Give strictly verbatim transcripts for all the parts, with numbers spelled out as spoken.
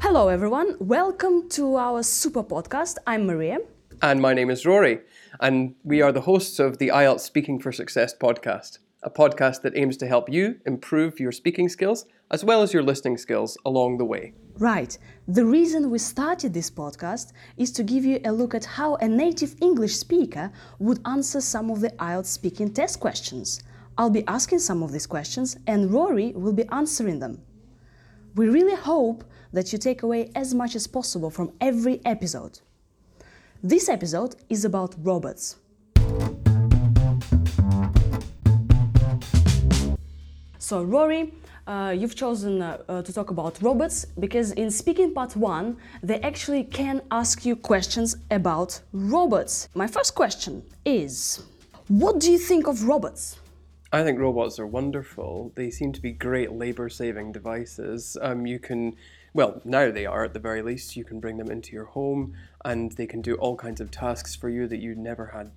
Hello everyone, welcome to our super podcast. I'm Maria. And my name is Rory, and we are the hosts of the I E L T S Speaking for Success podcast, a podcast that aims to help you improve your speaking skills as well as your listening skills along the way. Right. The reason we started this podcast is to give you a look at how a native English speaker would answer some of the I E L T S speaking test questions. I'll be asking some of these questions and Rory will be answering them. We really hope that you take away as much as possible from every episode. This episode is about robots. So, Rory, uh, you've chosen uh, uh, to talk about robots because in speaking part one, they actually can ask you questions about robots. My first question is, what do you think of robots? I think robots are wonderful. They seem to be great labor-saving devices. Um, you can... Well, now they are, at the very least. You can bring them into your home and they can do all kinds of tasks for you that you never had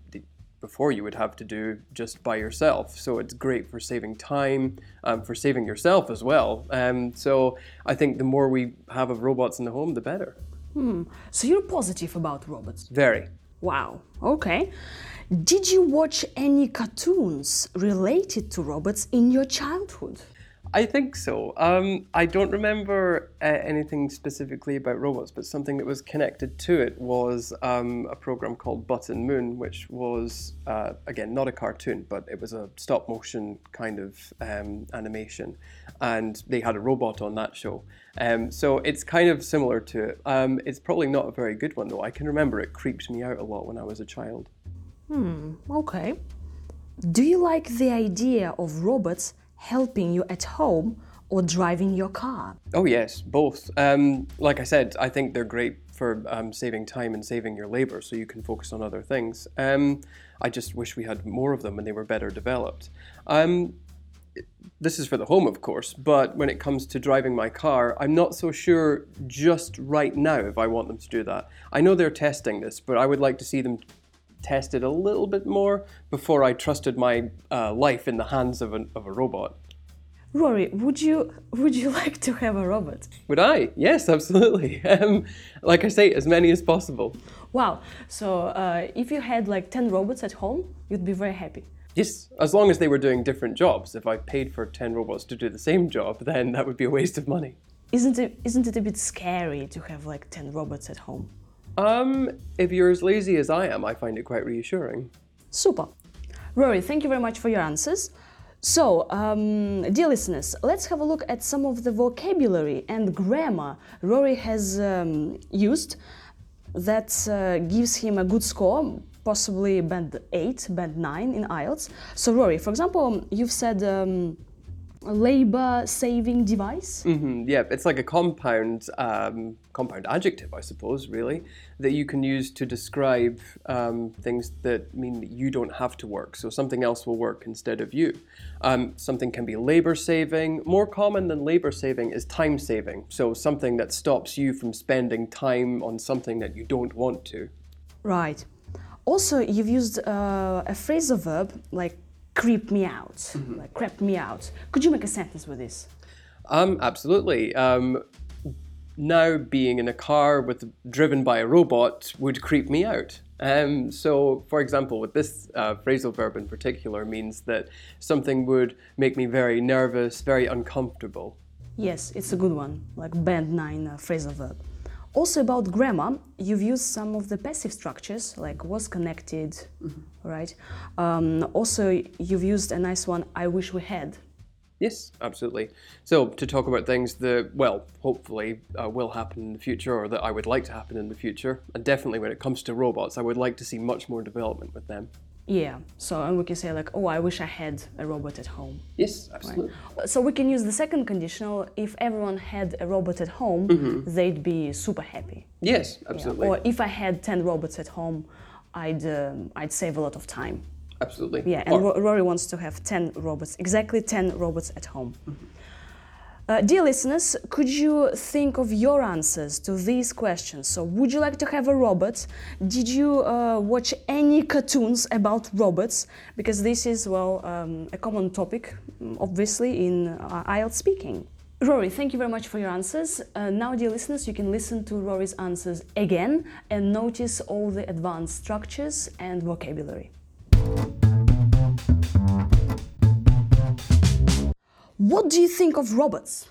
before you would have to do just by yourself. So it's great for saving time, um, for saving yourself as well. Um, so I think the more we have of robots in the home, the better. Hmm. So you're positive about robots? Very. Wow. Okay. Did you watch any cartoons related to robots in your childhood? I think so. Um, I don't remember uh, anything specifically about robots, but something that was connected to it was um, a program called Button Moon, which was, uh, again, not a cartoon, but it was a stop-motion kind of um, animation. And they had a robot on that show. Um, so it's kind of similar to it. Um, it's probably not a very good one, though. I can remember it creeped me out a lot when I was a child. Hmm, okay. Do you like the idea of robots helping you at home or driving your car? Oh yes, both. Um, like I said, I think they're great for um, saving time and saving your labor so you can focus on other things. Um, I just wish we had more of them and they were better developed. Um, this is for the home, of course, but when it comes to driving my car, I'm not so sure just right now if I want them to do that. I know they're testing this, but I would like to see them tested a little bit more before I trusted my uh, life in the hands of, an, of a robot. Rory, would you would you like to have a robot? Would I? Yes, absolutely. Um, like I say, as many as possible. Wow. So uh, if you had like ten robots at home, you'd be very happy. Yes, as long as they were doing different jobs. If I paid for ten robots to do the same job, then that would be a waste of money. Isn't it, isn't it a bit scary to have like ten robots at home? Um, if you're as lazy as I am, I find it quite reassuring. Super. Rory, thank you very much for your answers. So, um, dear listeners, let's have a look at some of the vocabulary and grammar Rory has um, used that uh, gives him a good score, possibly band eight, band nine in I E L T S. So, Rory, for example, you've said... Um, labor-saving device? Mm-hmm, yeah, it's like a compound um, compound adjective, I suppose, really, that you can use to describe um, things that mean that you don't have to work. So something else will work instead of you. Um, something can be labor-saving. More common than labor-saving is time-saving. So something that stops you from spending time on something that you don't want to. Right. Also, you've used uh, a phrasal verb like creep me out, mm-hmm. like crept me out. Could you make a sentence with this? Um, absolutely. Um, now being in a car with driven by a robot would creep me out. Um, so, for example, with this uh, phrasal verb in particular means that something would make me very nervous, very uncomfortable. Yes, it's a good one, like band nine uh, phrasal verb. Also about grammar, you've used some of the passive structures, like was connected, mm-hmm. right? Um, also, you've used a nice one, I wish we had. Yes, absolutely. So, to talk about things that, well, hopefully uh, will happen in the future or that I would like to happen in the future. And definitely when it comes to robots, I would like to see much more development with them. Yeah, so and we can say like, oh, I wish I had a robot at home. Yes, absolutely. Right? So we can use the second conditional, if everyone had a robot at home, mm-hmm. they'd be super happy. Yes, absolutely. Yeah. Or if I had ten robots at home, I'd um, I'd save a lot of time. Absolutely. Yeah, and or- Rory wants to have ten robots, exactly ten robots at home. Mm-hmm. Uh, dear listeners, could you think of your answers to these questions? So, would you like to have a robot? Did you uh, watch any cartoons about robots? Because this is, well, um, a common topic, obviously, in uh, I E L T S speaking. Rory, thank you very much for your answers. Uh, now, dear listeners, you can listen to Rory's answers again and notice all the advanced structures and vocabulary. What do you think of robots?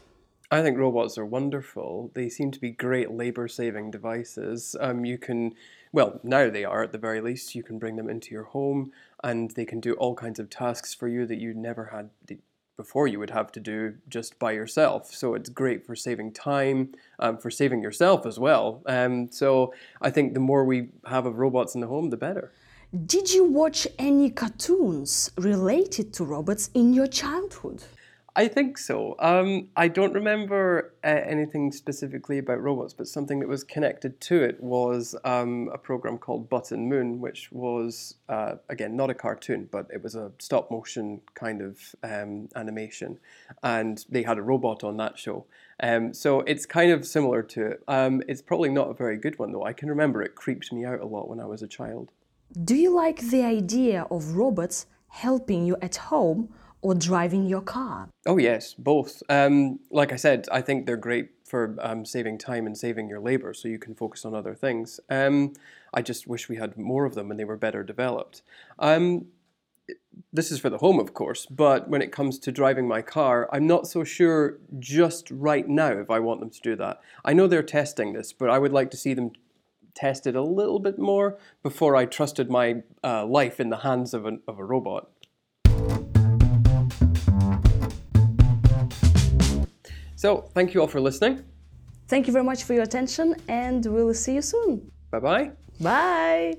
I think robots are wonderful. They seem to be great labour-saving devices. Um, you can, well, now they are at the very least. You can bring them into your home and they can do all kinds of tasks for you that you never had before you would have to do just by yourself. So it's great for saving time, um, for saving yourself as well. Um, so I think the more we have of robots in the home, the better. Did you watch any cartoons related to robots in your childhood? I think so. Um, I don't remember uh, anything specifically about robots, but something that was connected to it was um, a program called Button Moon, which was, uh, again, not a cartoon, but it was a stop-motion kind of um, animation. And they had a robot on that show. Um, so it's kind of similar to it. Um, it's probably not a very good one, though. I can remember it creeped me out a lot when I was a child. Do you like the idea of robots helping you at home or driving your car? Oh yes, both. Um, like I said, I think they're great for um, saving time and saving your labour, so you can focus on other things. Um, I just wish we had more of them and they were better developed. Um, this is for the home, of course, but when it comes to driving my car, I'm not so sure just right now if I want them to do that. I know they're testing this, but I would like to see them tested a little bit more before I trusted my uh, life in the hands of, an, of a robot. So, thank you all for listening. Thank you very much for your attention, and we'll see you soon. Bye-bye. Bye.